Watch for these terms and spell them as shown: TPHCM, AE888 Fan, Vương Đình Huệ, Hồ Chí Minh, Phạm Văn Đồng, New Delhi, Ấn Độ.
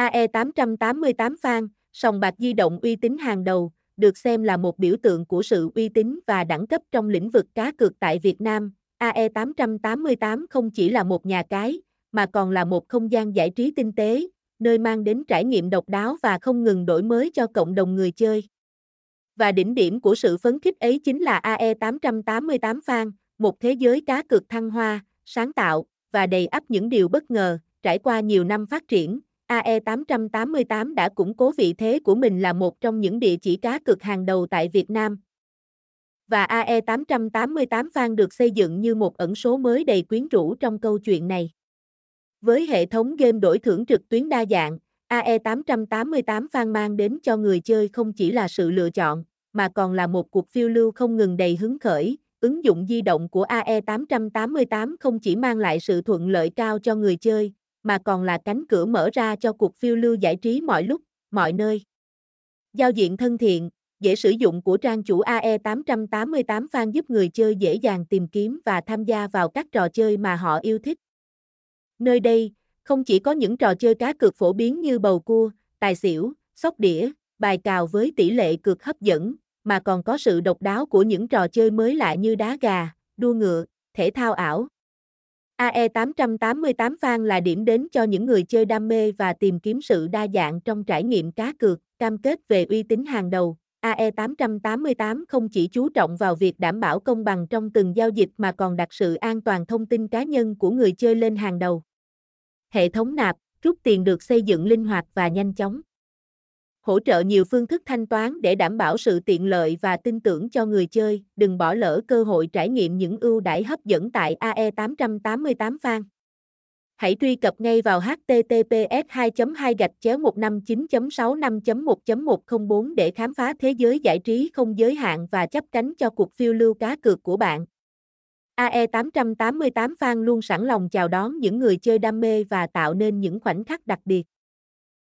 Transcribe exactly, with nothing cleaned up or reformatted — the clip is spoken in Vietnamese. A E tám tám tám Fan, sòng bạc di động uy tín hàng đầu, được xem là một biểu tượng của sự uy tín và đẳng cấp trong lĩnh vực cá cược tại Việt Nam. A E tám tám tám không chỉ là một nhà cái, mà còn là một không gian giải trí tinh tế, nơi mang đến trải nghiệm độc đáo và không ngừng đổi mới cho cộng đồng người chơi. Và đỉnh điểm của sự phấn khích ấy chính là A E tám tám tám Fan, một thế giới cá cược thăng hoa, sáng tạo và đầy ắp những điều bất ngờ. Trải qua nhiều năm phát triển, A E tám tám tám đã củng cố vị thế của mình là một trong những địa chỉ cá cược hàng đầu tại Việt Nam. Và A E tám tám tám Fan được xây dựng như một ẩn số mới đầy quyến rũ trong câu chuyện này. Với hệ thống game đổi thưởng trực tuyến đa dạng, A E tám tám tám Fan mang đến cho người chơi không chỉ là sự lựa chọn, mà còn là một cuộc phiêu lưu không ngừng đầy hứng khởi. Ứng dụng di động của A E tám tám tám không chỉ mang lại sự thuận lợi cao cho người chơi, mà còn là cánh cửa mở ra cho cuộc phiêu lưu giải trí mọi lúc, mọi nơi. Giao diện thân thiện, dễ sử dụng của trang chủ A E tám tám tám Fan giúp người chơi dễ dàng tìm kiếm và tham gia vào các trò chơi mà họ yêu thích. Nơi đây, không chỉ có những trò chơi cá cược phổ biến như bầu cua, tài xỉu, sóc đĩa, bài cào với tỷ lệ cược hấp dẫn, mà còn có sự độc đáo của những trò chơi mới lạ như đá gà, đua ngựa, thể thao ảo. A E tám tám tám Fan là điểm đến cho những người chơi đam mê và tìm kiếm sự đa dạng trong trải nghiệm cá cược, cam kết về uy tín hàng đầu. A E tám tám tám không chỉ chú trọng vào việc đảm bảo công bằng trong từng giao dịch mà còn đặt sự an toàn thông tin cá nhân của người chơi lên hàng đầu. Hệ thống nạp, rút tiền được xây dựng linh hoạt và nhanh chóng. Hỗ trợ nhiều phương thức thanh toán để đảm bảo sự tiện lợi và tin tưởng cho người chơi. Đừng bỏ lỡ cơ hội trải nghiệm những ưu đãi hấp dẫn tại A E tám tám tám Fan. Hãy truy cập ngay vào h t t p s hai chấm gạch chéo một trăm năm mươi chín chấm sáu mươi lăm chấm một chấm một không bốn để khám phá thế giới giải trí không giới hạn và chắp cánh cho cuộc phiêu lưu cá cược của bạn. A E tám tám tám Fan luôn sẵn lòng chào đón những người chơi đam mê và tạo nên những khoảnh khắc đặc biệt.